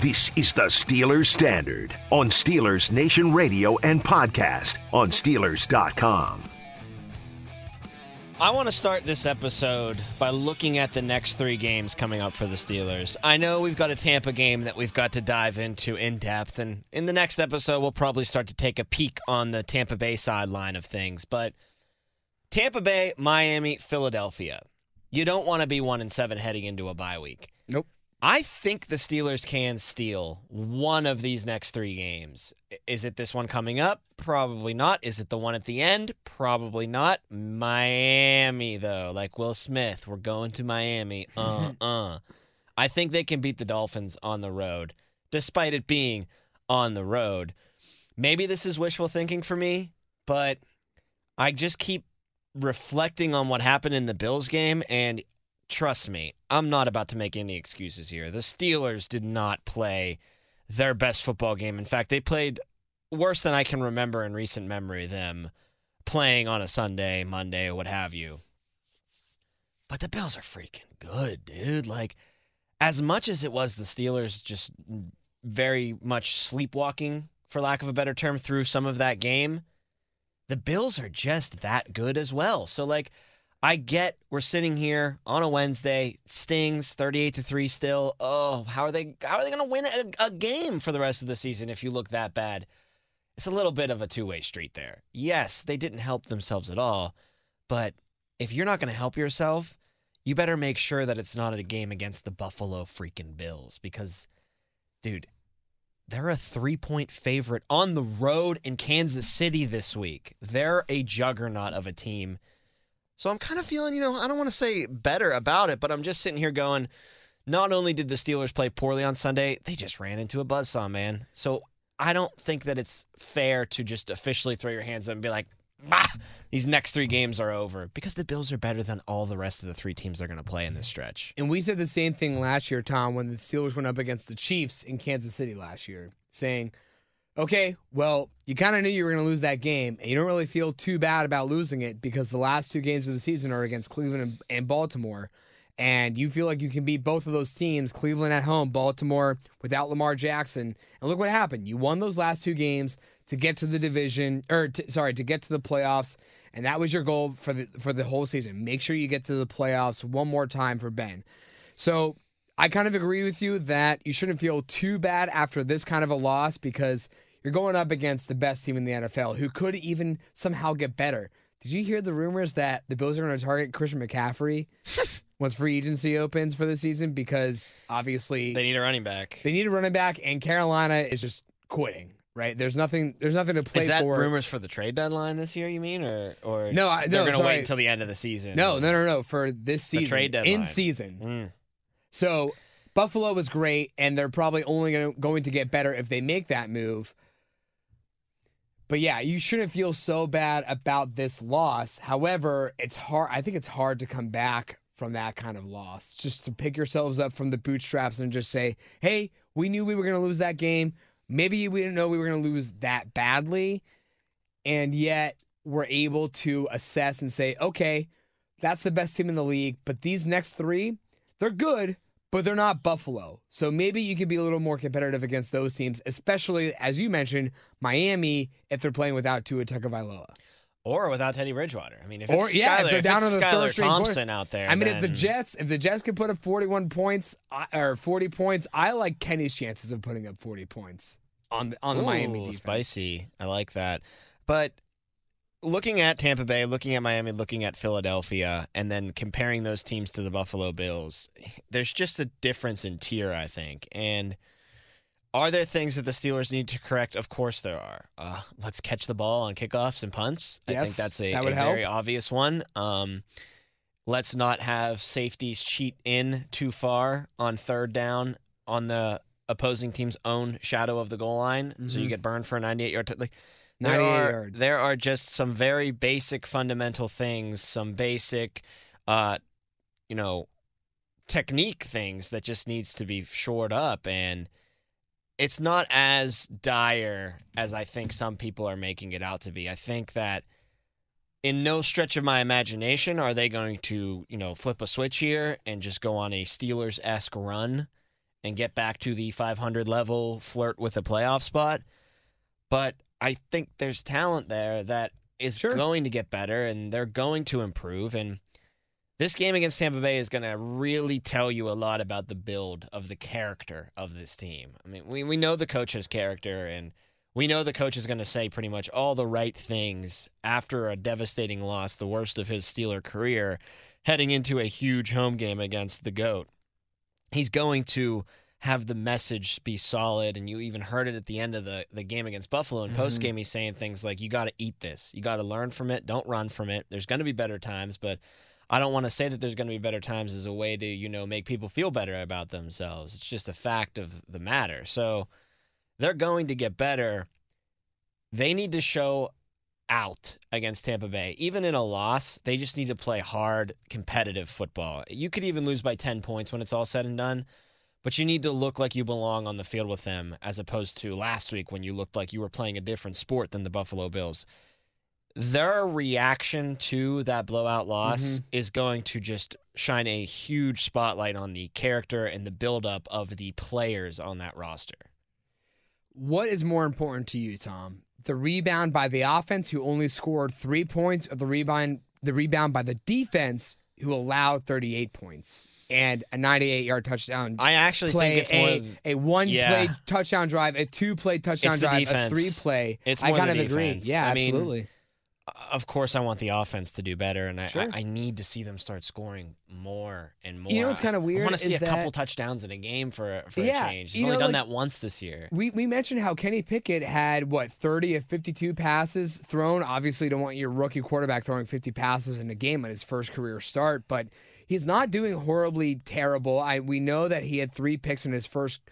This is the Steelers Standard on Steelers Nation Radio and podcast on Steelers.com. I want to start this episode by looking at the next three games coming up for the Steelers. I know we've got a Tampa game that we've got to dive into in depth, and in the next episode we'll probably start to take a peek on the Tampa Bay sideline of things. But Tampa Bay, Miami, Philadelphia. You don't want to be 1-7 heading into a bye week. Nope. I think the Steelers can steal one of these next three games. Is it this one coming up? Probably not. Is it the one at the end? Probably not. Miami, though, like Will Smith, we're going to Miami. I think they can beat the Dolphins on the road, despite it being on the road. Maybe this is wishful thinking for me, but I just keep reflecting on what happened in the Bills game, and trust me, I'm not about to make any excuses here. The Steelers did not play their best football game. In fact, they played worse than I can remember in recent memory, them playing on a Sunday, Monday, what have you. But the Bills are freaking good, dude. Like, as much as it was the Steelers just very much sleepwalking, for lack of a better term, through some of that game, the Bills are just that good as well. So, like, I get we're sitting here on a Wednesday, stings, 38-3 still. Oh, how are they going to win a game for the rest of the season if you look that bad? It's a little bit of a two-way street there. Yes, they didn't help themselves at all, but if you're not going to help yourself, you better make sure that it's not a game against the Buffalo freaking Bills, because, dude, they're a 3-point favorite on the road in Kansas City this week. They're a juggernaut of a team. So I'm kind of feeling, I don't want to say better about it, but I'm just sitting here going, not only did the Steelers play poorly on Sunday, they just ran into a buzzsaw, man. So I don't think that it's fair to just officially throw your hands up and be like, these next three games are over, because the Bills are better than all the rest of the three teams they're going to play in this stretch. And we said the same thing last year, Tom, when the Steelers went up against the Chiefs in Kansas City last year, saying, okay, well, you kind of knew you were going to lose that game, and you don't really feel too bad about losing it because the last two games of the season are against Cleveland and Baltimore, and you feel like you can beat both of those teams, Cleveland at home, Baltimore without Lamar Jackson. And look what happened. You won those last two games to get to the division, to get to the playoffs, and that was your goal for the whole season. Make sure you get to the playoffs one more time for Ben. So I kind of agree with you that you shouldn't feel too bad after this kind of a loss, because you're going up against the best team in the NFL, who could even somehow get better. Did you hear the rumors that the Bills are going to target Christian McCaffrey once free agency opens for the season? Because, obviously, they need a running back. They need a running back, and Carolina is just quitting, right? There's nothing to play for. Is that for rumors for the trade deadline this year, you mean? Or no, they're going to wait until the end of the season? No, for this season. The trade deadline. In season. So, Buffalo was great, and they're probably only going to get better if they make that move. But yeah, you shouldn't feel so bad about this loss. However, it's hard. I think it's hard to come back from that kind of loss, just to pick yourselves up from the bootstraps and just say, hey, we knew we were going to lose that game. Maybe we didn't know we were going to lose that badly. And yet we're able to assess and say, okay, that's the best team in the league. But these next three, they're good, but they're not Buffalo. So maybe you can be a little more competitive against those teams, especially, as you mentioned, Miami, if they're playing without Tua Tagovailoa. Or without Teddy Bridgewater. I mean, if it's Skylar Thompson out there. I mean, if the Jets could put up 41 points or 40 points, I like Kenny's chances of putting up 40 points on the Miami defense. Spicy. I like that. But looking at Tampa Bay, looking at Miami, looking at Philadelphia, and then comparing those teams to the Buffalo Bills, there's just a difference in tier, I think. And are there things that the Steelers need to correct? Of course there are. Let's catch the ball on kickoffs and punts. Yes, I think that's a very obvious one. Let's not have safeties cheat in too far on third down on the opposing team's own shadow of the goal line, so you get burned for a 98-yard yards. There are just some very basic fundamental things, some basic, technique things that just needs to be shored up, and it's not as dire as I think some people are making it out to be. I think that in no stretch of my imagination are they going to, flip a switch here and just go on a Steelers-esque run and get back to the 500 level, flirt with a playoff spot. But I think there's talent there that is going to get better, and they're going to improve. And this game against Tampa Bay is going to really tell you a lot about the build of the character of this team. I mean, we know the coach has character, and we know the coach is going to say pretty much all the right things after a devastating loss, the worst of his Steeler career, heading into a huge home game against the GOAT. He's going to have the message be solid, and you even heard it at the end of the game against Buffalo. In post-game, he's saying things like, you got to eat this. You got to learn from it. Don't run from it. There's going to be better times, but I don't want to say that there's going to be better times as a way to, make people feel better about themselves. It's just a fact of the matter. So they're going to get better. They need to show out against Tampa Bay. Even in a loss, they just need to play hard, competitive football. You could even lose by 10 points when it's all said and done, but you need to look like you belong on the field with them, as opposed to last week when you looked like you were playing a different sport than the Buffalo Bills. Their reaction to that blowout loss is going to just shine a huge spotlight on the character and the buildup of the players on that roster. What is more important to you, Tom? The rebound by the offense, who only scored 3 points, or the rebound by the defense, who allowed 38 points and a 98-yard touchdown? I actually think it's more a one-play touchdown drive, a two-play touchdown drive, a three-play. It's more the defense. I kind of agree. Yeah, absolutely. Of course, I want the offense to do better, and I need to see them start scoring more and more. You know what's kind of weird? I want to see a couple touchdowns in a game for a change. He's only done that once this year. We mentioned how Kenny Pickett had, 30 of 52 passes thrown. Obviously, you don't want your rookie quarterback throwing 50 passes in a game on his first career start, but he's not doing horribly terrible. We know that he had 3 picks in his first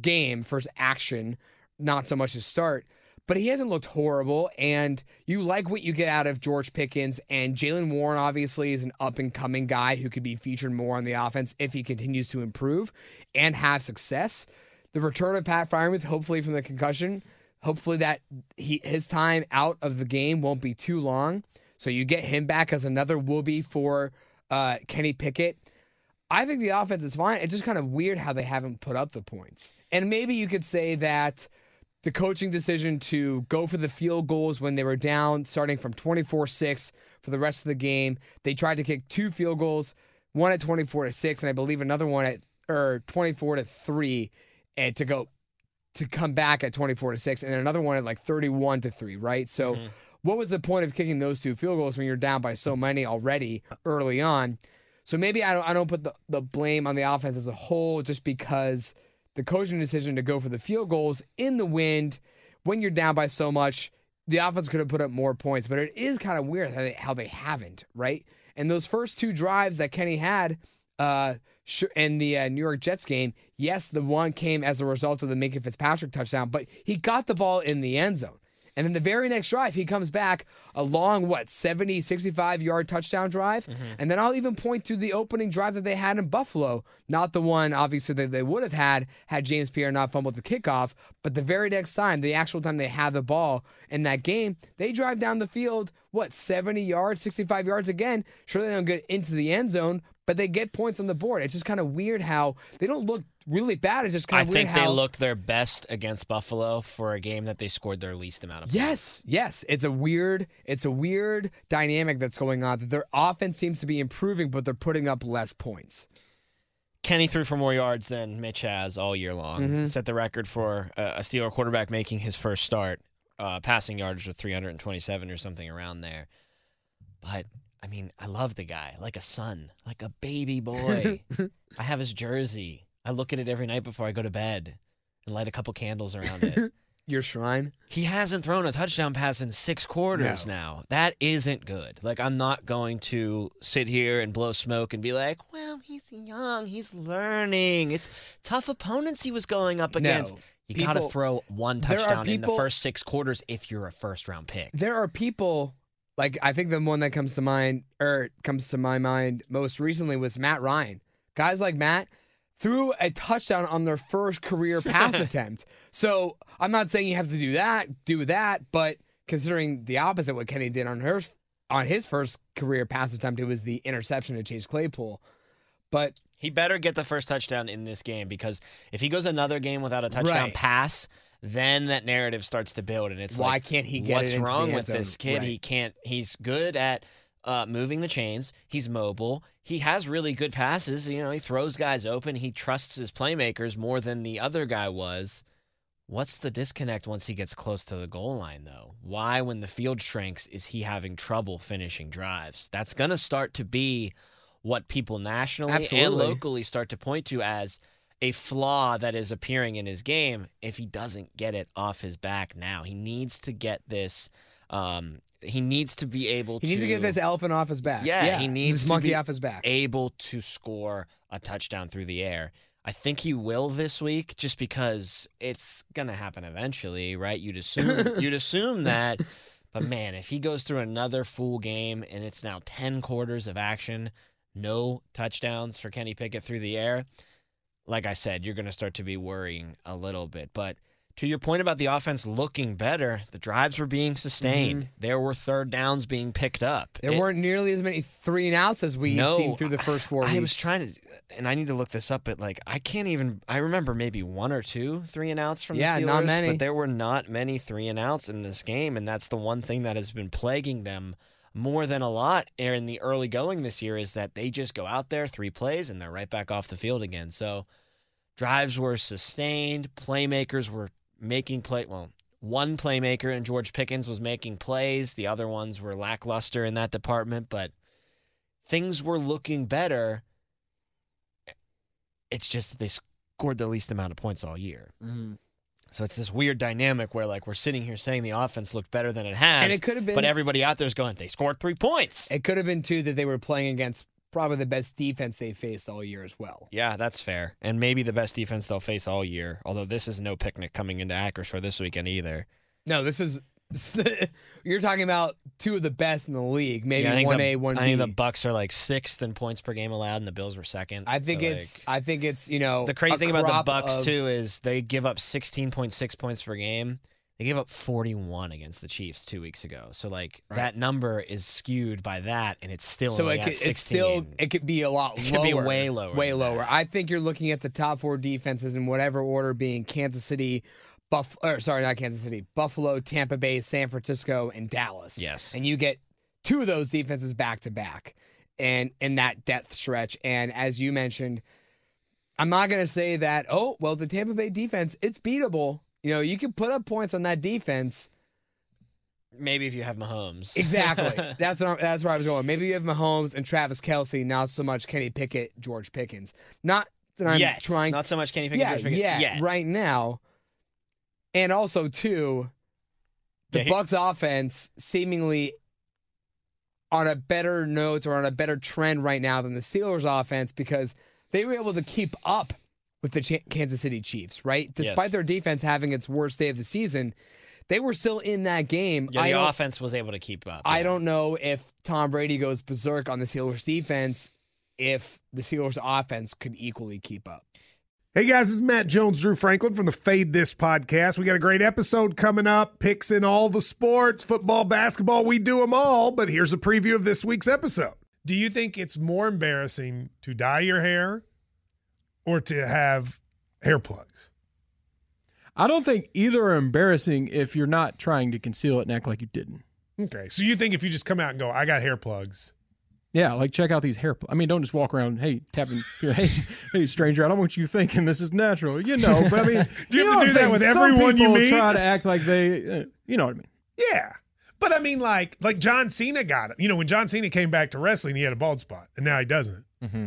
game, first action, not so much his start. But he hasn't looked horrible, and you like what you get out of George Pickens, and Jalen Warren obviously is an up-and-coming guy who could be featured more on the offense if he continues to improve and have success. The return of Pat Freiermuth, hopefully from the concussion, hopefully that his time out of the game won't be too long, so you get him back as another whoopee for Kenny Pickett. I think the offense is fine. It's just kind of weird how they haven't put up the points. And maybe you could say that the coaching decision to go for the field goals when they were down, starting from 24-6 for the rest of the game. They tried to kick 2 field goals, one at 24-6, and I believe another one at 24-3, and to come back at 24-6, and then another one at 31-3, right? So, what was the point of kicking those 2 field goals when you're down by so many already early on? So maybe I don't put the blame on the offense as a whole, just because the coaching decision to go for the field goals in the wind when you're down by so much, the offense could have put up more points, but it is kind of weird how they haven't, right? And those first 2 drives that Kenny had in the New York Jets game, yes, the one came as a result of the Minkah Fitzpatrick touchdown, but he got the ball in the end zone. And then the very next drive, he comes back a long, 65-yard touchdown drive. And then I'll even point to the opening drive that they had in Buffalo. Not the one, obviously, that they would have had James Pierre not fumbled the kickoff. But the very next time, the actual time they had the ball in that game, they drive down the field, 70 yards, 65 yards again. Sure, they don't get into the end zone, but they get points on the board. It's just kind of weird how they don't look really bad. It's just kind of weird how I think they looked their best against Buffalo for a game that they scored their least amount of points. Yes. It's a weird dynamic that's going on. Their offense seems to be improving, but they're putting up less points. Kenny threw for more yards than Mitch has all year long. Mm-hmm. Set the record for a Steeler quarterback making his first start. Passing yards with 327 or something around there. But, I mean, I love the guy. Like a son. Like a baby boy. I have his jersey. I look at it every night before I go to bed and light a couple candles around it. Your shrine? He hasn't thrown a touchdown pass in 6 quarters now. That isn't good. Like, I'm not going to sit here and blow smoke and be like, well, he's young. He's learning. It's tough opponents he was going up against. No. You got to throw one touchdown in the first 6 quarters if you're a first-round pick. There are people, like, I think the one that comes to my mind most recently was Matt Ryan. Guys like Matt threw a touchdown on their first career pass attempt. So I'm not saying you have to do that, but considering the opposite, what Kenny did on his first career pass attempt, it was the interception to Chase Claypool. But he better get the first touchdown in this game, because if he goes another game without a touchdown pass, then that narrative starts to build, and it's why can't he get what's it wrong with this kid? Right. He can't. He's good at moving the chains. He's mobile. He has really good passes. You know, he throws guys open. He trusts his playmakers more than the other guy was. What's the disconnect once he gets close to the goal line, though? Why, when the field shrinks, is he having trouble finishing drives? That's going to start to be what people nationally and locally start to point to as a flaw that is appearing in his game if he doesn't get it off his back now. He needs to get this... he needs to be able to... He needs to get this elephant off his back. Yeah. He needs this monkey off his back. Able to score a touchdown through the air. I think he will this week, just because it's going to happen eventually, right? You'd assume that. But, man, if he goes through another full game and it's now 10 quarters of action, no touchdowns for Kenny Pickett through the air, like I said, you're going to start to be worrying a little bit. But... to your point about the offense looking better, the drives were being sustained. Mm-hmm. There were third downs being picked up. There weren't nearly as many 3-and-outs as we've seen through the first 4 weeks. I was trying to, and I need to look this up, but like I remember maybe 1 or 2 3-and-outs from the Steelers. Not many. But there were not many 3-and-outs in this game, and that's the one thing that has been plaguing them more than a lot in the early going this year, is that they just go out there, 3 plays, and they're right back off the field again. So drives were sustained, playmakers were making play. Well, one playmaker in George Pickens was making plays. The other ones were lackluster in that department, but things were looking better. It's just that they scored the least amount of points all year. Mm-hmm. So it's this weird dynamic where, like, we're sitting here saying the offense looked better than it has, and it could have been, but everybody out there's going, they scored 3 points. It could have been, too, that they were playing against probably the best defense they faced all year as well. Yeah, that's fair. And maybe the best defense they'll face all year, although this is no picnic coming into Acrisure this weekend either. No, this is... you're talking about 2 of the best in the league, maybe 1A, 1B. I think the Bucks are like 6th in points per game allowed, and the Bills were 2nd. I think it's you know... The crazy thing about the Bucks too is they give up 16.6 points per game. They gave up 41 against the Chiefs 2 weeks ago. So, like, that number is skewed by that, and it's still only at 16. It could be a lot lower. It could be way lower. Way lower. I think you're looking at the top 4 defenses in whatever order being Kansas City, Buffalo, Tampa Bay, San Francisco, and Dallas. Yes. And you get 2 of those defenses back-to-back and in that depth stretch. And as you mentioned, I'm not going to say that, the Tampa Bay defense, it's beatable. You know, you can put up points on that defense. Maybe if you have Mahomes. Exactly. That's where I was going. Maybe you have Mahomes and Travis Kelce, not so much Kenny Pickett, George Pickens. Not that I'm trying. Not so much Kenny Pickett, George Pickens. Yeah, right now. And also, too, the Bucs offense seemingly on a better note or on a better trend right now than the Steelers offense, because they were able to keep up with the Kansas City Chiefs, right? Despite their defense having its worst day of the season, they were still in that game. Yeah, the offense was able to keep up. I don't know if Tom Brady goes berserk on the Steelers defense, if the Steelers offense could equally keep up. Hey guys, this is Matt Jones, Drew Franklin from the Fade This podcast. We got a great episode coming up, picks in all the sports, football, basketball, we do them all, but here's a preview of this week's episode. Do you think it's more embarrassing to dye your hair or to have earplugs. I don't think either are embarrassing if you're not trying to conceal it and act like you didn't. Okay, so you think if you just come out and go, I got hair plugs. Yeah, like check out these hair plugs. I mean, don't just walk around, hey, tapping, hey, stranger, I don't want you thinking this is natural. You know, but I mean. Do you have to do that with everyone you meet? Some people try to act like they, you know what I mean. Yeah, but I mean, like John Cena got it. You know, when John Cena came back to wrestling, he had a bald spot, and now he doesn't. Mm-hmm.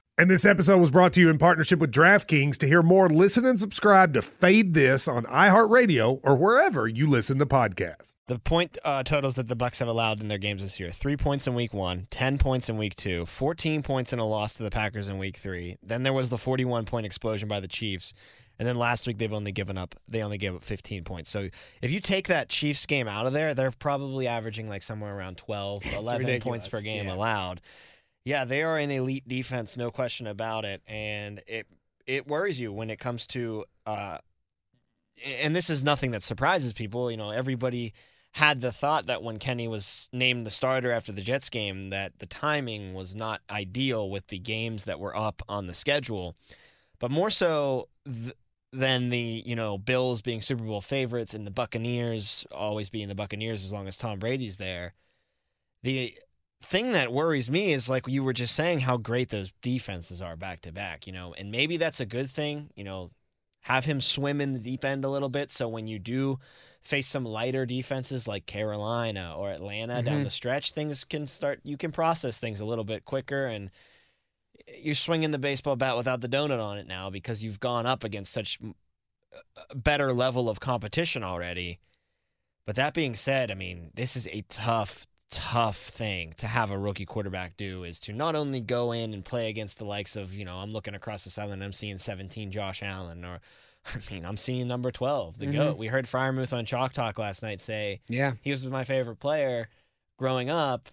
And this episode was brought to you in partnership with DraftKings. To hear more, listen and subscribe to Fade This on iHeartRadio or wherever you listen to podcasts. The point totals that the Bucs have allowed in their games this year, 3 points in week one, 10 points in week two, 14 points in a loss to the Packers in week three. Then there was the 41-point explosion by the Chiefs. And then last week they only gave up 15 points. So if you take that Chiefs game out of there, they're probably averaging like somewhere around 12, 11 points per game allowed. Yeah, they are an elite defense, no question about it, and it worries you when it comes to and this is nothing that surprises people. You know, everybody had the thought that when Kenny was named the starter after the Jets game that the timing was not ideal with the games that were up on the schedule, but more so than the, you know, Bills being Super Bowl favorites and the Buccaneers always being the Buccaneers as long as Tom Brady's there. The thing that worries me is, like you were just saying, how great those defenses are back to back, you know, and maybe that's a good thing, you know, have him swim in the deep end a little bit. So when you do face some lighter defenses like Carolina or Atlanta down the stretch, you can process things a little bit quicker, and you're swinging the baseball bat without the donut on it now because you've gone up against such a better level of competition already. But that being said, I mean, this is a tough thing to have a rookie quarterback do, is to not only go in and play against the likes of, you know, I'm looking across this island, I'm seeing 17 Josh Allen, or I mean, I'm seeing number 12, the GOAT. We heard Freiermuth on Chalk Talk last night say, yeah, he was my favorite player growing up.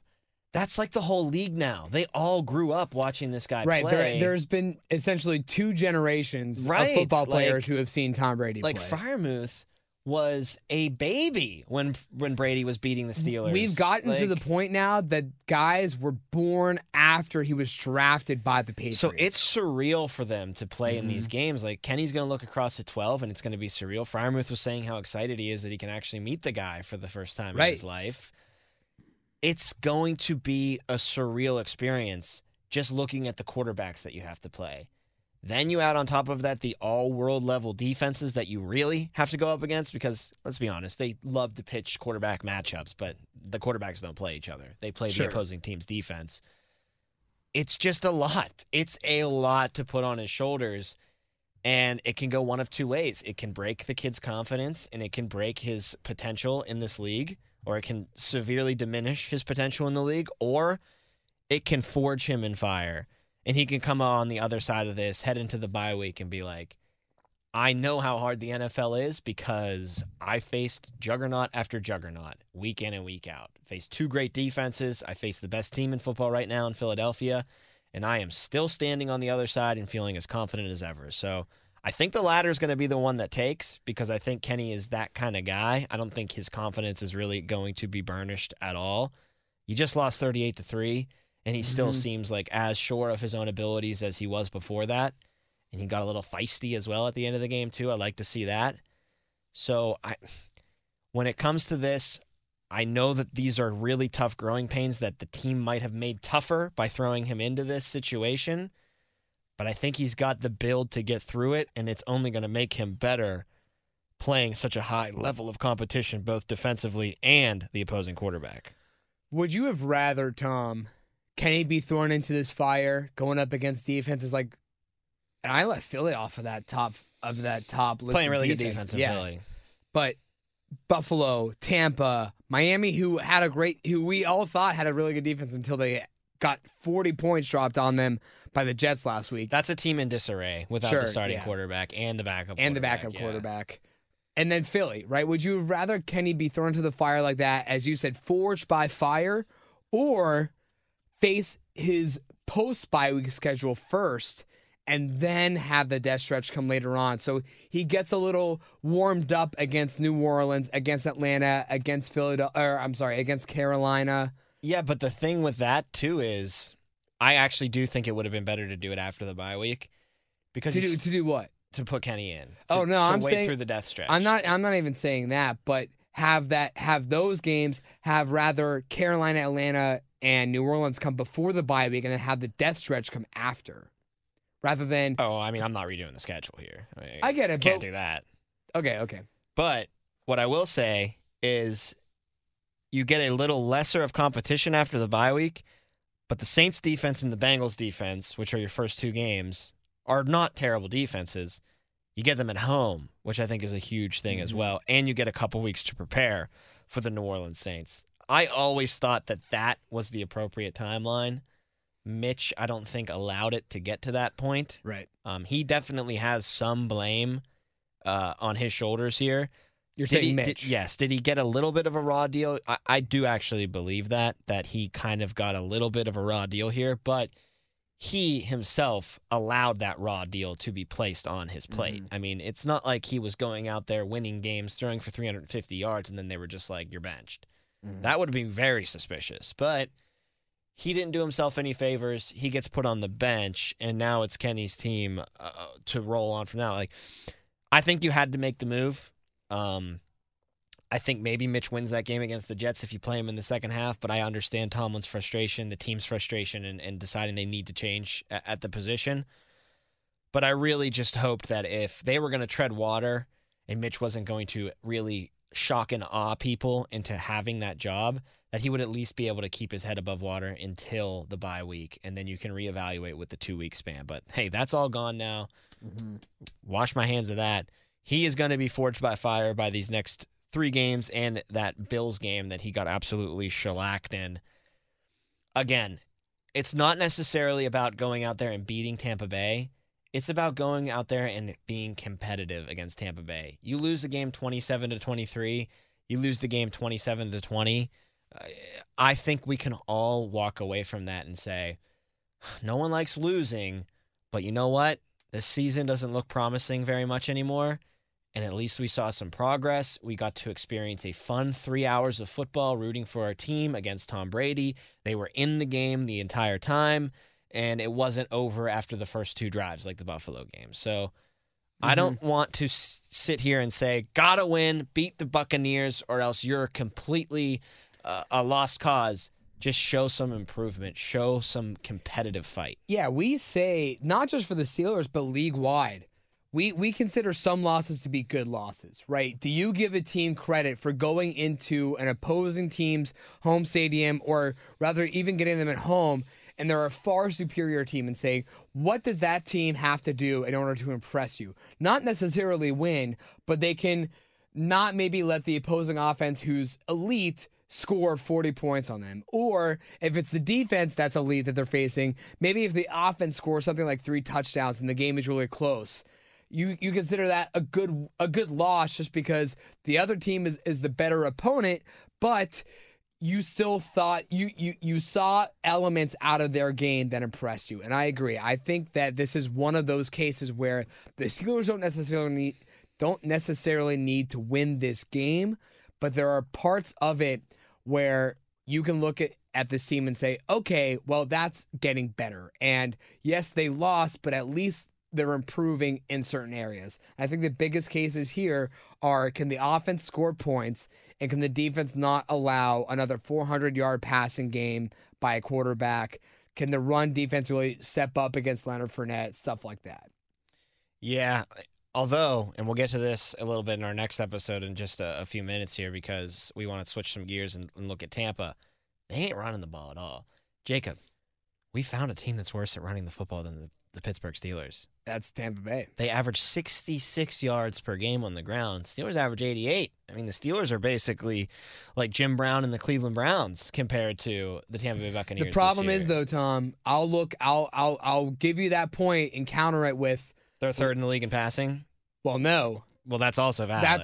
That's like the whole league now. They all grew up watching this guy play. Right, there's been essentially two generations of football players who have seen Tom Brady play. Like Freiermuth was a baby when Brady was beating the Steelers. We've gotten to the point now that guys were born after he was drafted by the Patriots. So it's surreal for them to play in these games. Like, Kenny's going to look across at 12, and it's going to be surreal. Freiermuth was saying how excited he is that he can actually meet the guy for the first time in his life. It's going to be a surreal experience just looking at the quarterbacks that you have to play. Then you add on top of that the all-world level defenses that you really have to go up against because, let's be honest, they love to pitch quarterback matchups, but the quarterbacks don't play each other. They play the opposing team's defense. It's just a lot. It's a lot to put on his shoulders, and it can go one of two ways. It can break the kid's confidence, and it can break his potential in this league, or it can severely diminish his potential in the league, or it can forge him in fire. And he can come on the other side of this, head into the bye week, and be like, I know how hard the NFL is because I faced juggernaut after juggernaut, week in and week out. Faced two great defenses. I faced the best team in football right now in Philadelphia. And I am still standing on the other side and feeling as confident as ever. So I think the latter is going to be the one that takes, because I think Kenny is that kind of guy. I don't think his confidence is really going to be burnished at all. You just lost 38-3. And he still seems like as sure of his own abilities as he was before that. And he got a little feisty as well at the end of the game, too. I like to see that. So when it comes to this, I know that these are really tough growing pains that the team might have made tougher by throwing him into this situation. But I think he's got the build to get through it, and it's only going to make him better playing such a high level of competition, both defensively and the opposing quarterback. Would you have rather, Tom, Kenny be thrown into this fire, going up against defenses like, and I let Philly off of that top list. Playing really good defense in Philly, but Buffalo, Tampa, Miami, who we all thought had a really good defense until they got 40 points dropped on them by the Jets last week. That's a team in disarray without the starting quarterback and the backup quarterback. And then Philly, right? Would you rather Kenny be thrown to the fire like that, as you said, forged by fire, or face his post-bye week schedule first and then have the death stretch come later on? So he gets a little warmed up against New Orleans, against Atlanta, against Philadelphia, or I'm sorry, against Carolina. Yeah, but the thing with that, too, is I actually do think it would have been better to do it after the bye week. Because to do what? To put Kenny in. I'm saying through the death stretch. I'm not even saying that, but have those games, rather Carolina, Atlanta, and New Orleans come before the bye week and then have the death stretch come after. Rather than I'm not redoing the schedule here. I get it. Can't do that. Okay. But what I will say is you get a little lesser of competition after the bye week, but the Saints defense and the Bengals defense, which are your first two games, are not terrible defenses. You get them at home, which I think is a huge thing as well, and you get a couple weeks to prepare for the New Orleans Saints. I always thought that was the appropriate timeline. Mitch, I don't think, allowed it to get to that point. Right. He definitely has some blame on his shoulders here. You're saying Mitch? Yes. Did he get a little bit of a raw deal? I do actually believe that he kind of got a little bit of a raw deal here, but he himself allowed that raw deal to be placed on his plate. Mm-hmm. I mean, it's not like he was going out there winning games, throwing for 350 yards, and then they were just like, you're benched. Mm-hmm. That would have been very suspicious, but he didn't do himself any favors. He gets put on the bench, and now it's Kenny's team to roll on from now. Like, I think you had to make the move. I think maybe Mitch wins that game against the Jets if you play him in the second half, but I understand Tomlin's frustration, the team's frustration, and deciding they need to change at the position. But I really just hoped that if they were going to tread water and Mitch wasn't going to really shock and awe people into having that job, that he would at least be able to keep his head above water until the bye week, and then you can reevaluate with the 2-week span. But, hey, that's all gone now. Mm-hmm. Wash my hands of that. He is going to be forged by fire by these next 3 games and that Bills game that he got absolutely shellacked in. Again, it's not necessarily about going out there and beating Tampa Bay. It's about going out there and being competitive against Tampa Bay. You lose the game 27-23. You lose the game 27-20. I think we can all walk away from that and say, no one likes losing, but you know what? This season doesn't look promising very much anymore. And at least we saw some progress. We got to experience a fun 3 hours of football rooting for our team against Tom Brady. They were in the game the entire time, and it wasn't over after the first 2 drives like the Buffalo game. So I don't want to sit here and say, gotta win, beat the Buccaneers, or else you're completely a lost cause. Just show some improvement. Show some competitive fight. Yeah, we say, not just for the Steelers, but league-wide, We consider some losses to be good losses, right? Do you give a team credit for going into an opposing team's home stadium, or rather even getting them at home, and they're a far superior team, and saying, what does that team have to do in order to impress you? Not necessarily win, but they can not maybe let the opposing offense, who's elite, score 40 points on them. Or if it's the defense that's elite that they're facing, maybe if the offense scores something like 3 touchdowns and the game is really close, You consider that a good loss, just because the other team is the better opponent, but you still thought you saw elements out of their game that impressed you. And I agree. I think that this is one of those cases where the Steelers don't necessarily need to win this game, but there are parts of it where you can look at this team and say, okay, well, that's getting better. And yes, they lost, but at least they're improving in certain areas. I think the biggest cases here are, can the offense score points, and can the defense not allow another 400-yard passing game by a quarterback? Can the run defense really step up against Leonard Fournette? Stuff like that. Yeah, although, and we'll get to this a little bit in our next episode in just a few minutes here, because we want to switch some gears and look at Tampa. They ain't running the ball at all. Jacob, we found a team that's worse at running the football than the Pittsburgh Steelers. That's Tampa Bay. They average 66 yards per game on the ground. Steelers average 88. I mean, the Steelers are basically like Jim Brown and the Cleveland Browns compared to the Tampa Bay Buccaneers. The problem is, though, Tom, I'll give you that point and counter it with, they're third in the league in passing? Well, no. Well, that's also valid.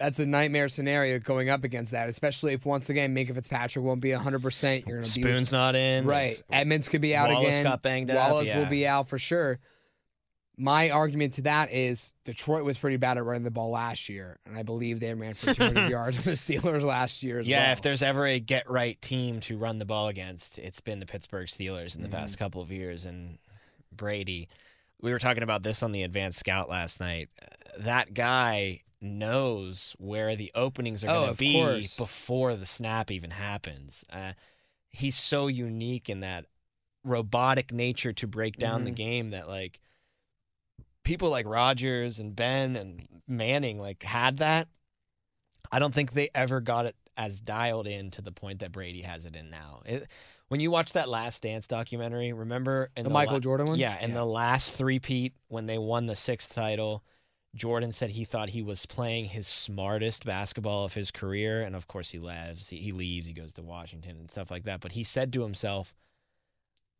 That's a nightmare scenario going up against that, especially if, once again, Minkah Fitzpatrick won't be 100%. You're gonna Spoon's be, not in. Right. Edmonds could be out Wallace again. Got banged Wallace up. Will be out for sure. My argument to that is Detroit was pretty bad at running the ball last year, and I believe they ran for 200 yards on the Steelers last year as well. Yeah, if there's ever a get-right team to run the ball against, it's been the Pittsburgh Steelers in the past couple of years. And Brady, we were talking about this on the Advanced Scout last night. That guy knows where the openings are going to be before the snap even happens. He's so unique in that robotic nature to break down the game that, like, people like Rodgers and Ben and Manning, like, had that. I don't think they ever got it as dialed in to the point that Brady has it in now. When you watch that Last Dance documentary, remember? In the Michael Jordan one? Yeah, in the last three-peat, when they won the 6th title, Jordan said he thought he was playing his smartest basketball of his career, and of course he leaves. He leaves, he goes to Washington and stuff like that, but he said to himself,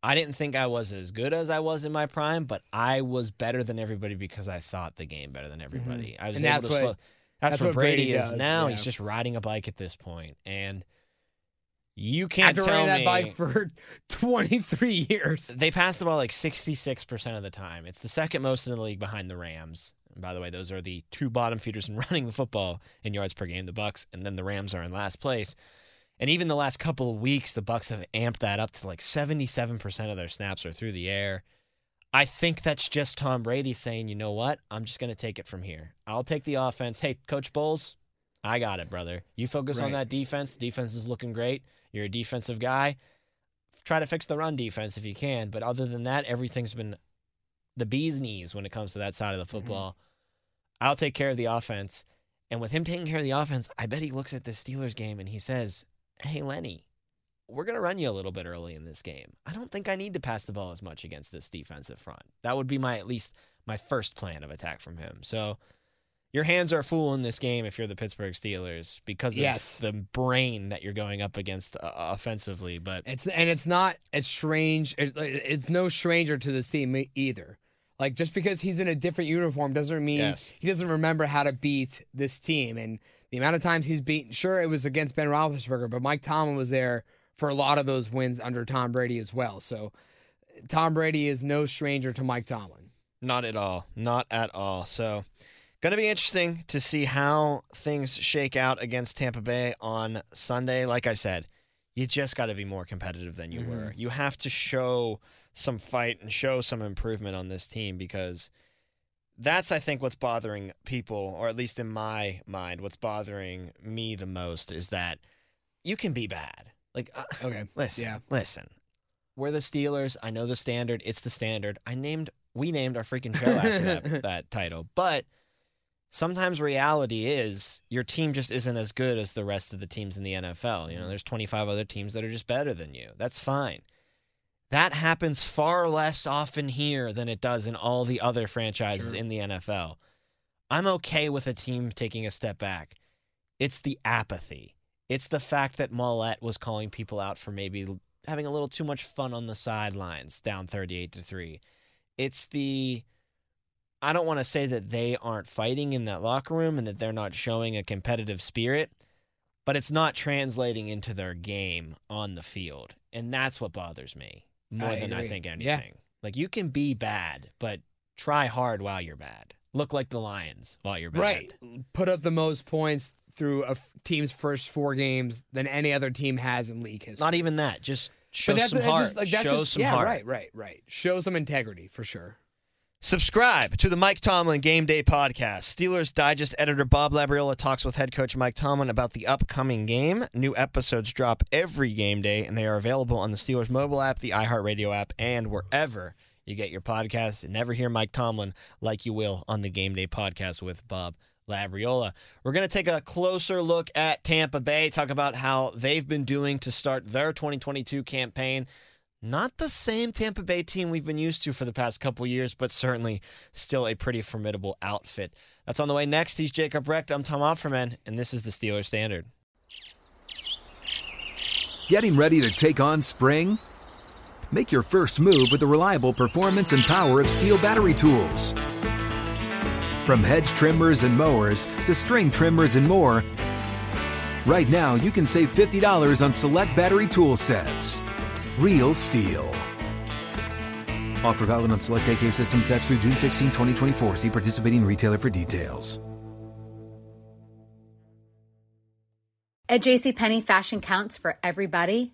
I didn't think I was as good as I was in my prime, but I was better than everybody because I thought the game better than everybody. I was and able that's to what, slow. That's what Brady is does. Now. Yeah. He's just riding a bike at this point, and you can't After tell me that bike for 23 years. They pass the ball like 66% of the time. It's the second most in the league behind the Rams. And by the way, those are the two bottom feeders in running the football in yards per game, the Bucs, and then the Rams are in last place. And even the last couple of weeks, the Bucs have amped that up to like 77% of their snaps are through the air. I think that's just Tom Brady saying, you know what? I'm just going to take it from here. I'll take the offense. Hey, Coach Bowles, I got it, brother. You focus on that defense. Defense is looking great. You're a defensive guy. Try to fix the run defense if you can. But other than that, everything's been the bee's knees when it comes to that side of the football. I'll take care of the offense. And with him taking care of the offense, I bet he looks at the Steelers game and he says, hey, Lenny, we're going to run you a little bit early in this game. I don't think I need to pass the ball as much against this defensive front. That would be my, at least my first plan of attack from him. So your hands are full in this game if you're the Pittsburgh Steelers because of the brain that you're going up against offensively. But it's not as strange. It's no stranger to this team either. Like, just because he's in a different uniform doesn't mean he doesn't remember how to beat this team. And the amount of times he's beaten, sure, it was against Ben Roethlisberger, but Mike Tomlin was there for a lot of those wins under Tom Brady as well. So Tom Brady is no stranger to Mike Tomlin. Not at all. Not at all. So going to be interesting to see how things shake out against Tampa Bay on Sunday. Like I said, you just got to be more competitive than you were. You have to show some fight and show some improvement on this team, because that's, I think, what's bothering people, or at least in my mind, what's bothering me the most is that you can be bad. Like, listen, we're the Steelers. I know the standard. It's the standard. We named our freaking show after that title, but sometimes reality is your team just isn't as good as the rest of the teams in the NFL. You know, there's 25 other teams that are just better than you. That's fine. That happens far less often here than it does in all the other franchises in the NFL. I'm okay with a team taking a step back. It's the apathy. It's the fact that Mollett was calling people out for maybe having a little too much fun on the sidelines down 38-3. It's the, I don't want to say that they aren't fighting in that locker room and that they're not showing a competitive spirit, but it's not translating into their game on the field. And that's what bothers me. More than I think anything. Yeah. Like, you can be bad, but try hard while you're bad. Look like the Lions while you're bad. Right. Put up the most points through a team's first 4 games than any other team has in league history. Not even that. Just show some heart. Show some heart. Right. Show some integrity, for sure. Subscribe to the Mike Tomlin Game Day podcast. Steelers Digest editor Bob Labriola talks with head coach Mike Tomlin about the upcoming game. New episodes drop every game day, and they are available on the Steelers mobile app, the iHeartRadio app, and wherever you get your podcasts. And never hear Mike Tomlin like you will on the Game Day podcast with Bob Labriola. We're going to take a closer look at Tampa Bay, talk about how they've been doing to start their 2022 campaign. Not the same Tampa Bay team we've been used to for the past couple years, but certainly still a pretty formidable outfit. That's on the way next. He's Jacob Recht. I'm Tom Offerman, and this is the Steelers Standard. Getting ready to take on spring? Make your first move with the reliable performance and power of Steel battery tools. From hedge trimmers and mowers to string trimmers and more, right now you can save $50 on select battery tool sets. Real Steel. Offer valid on select AK system sets through June 16, 2024. See participating retailer for details. At JCPenney, fashion counts for everybody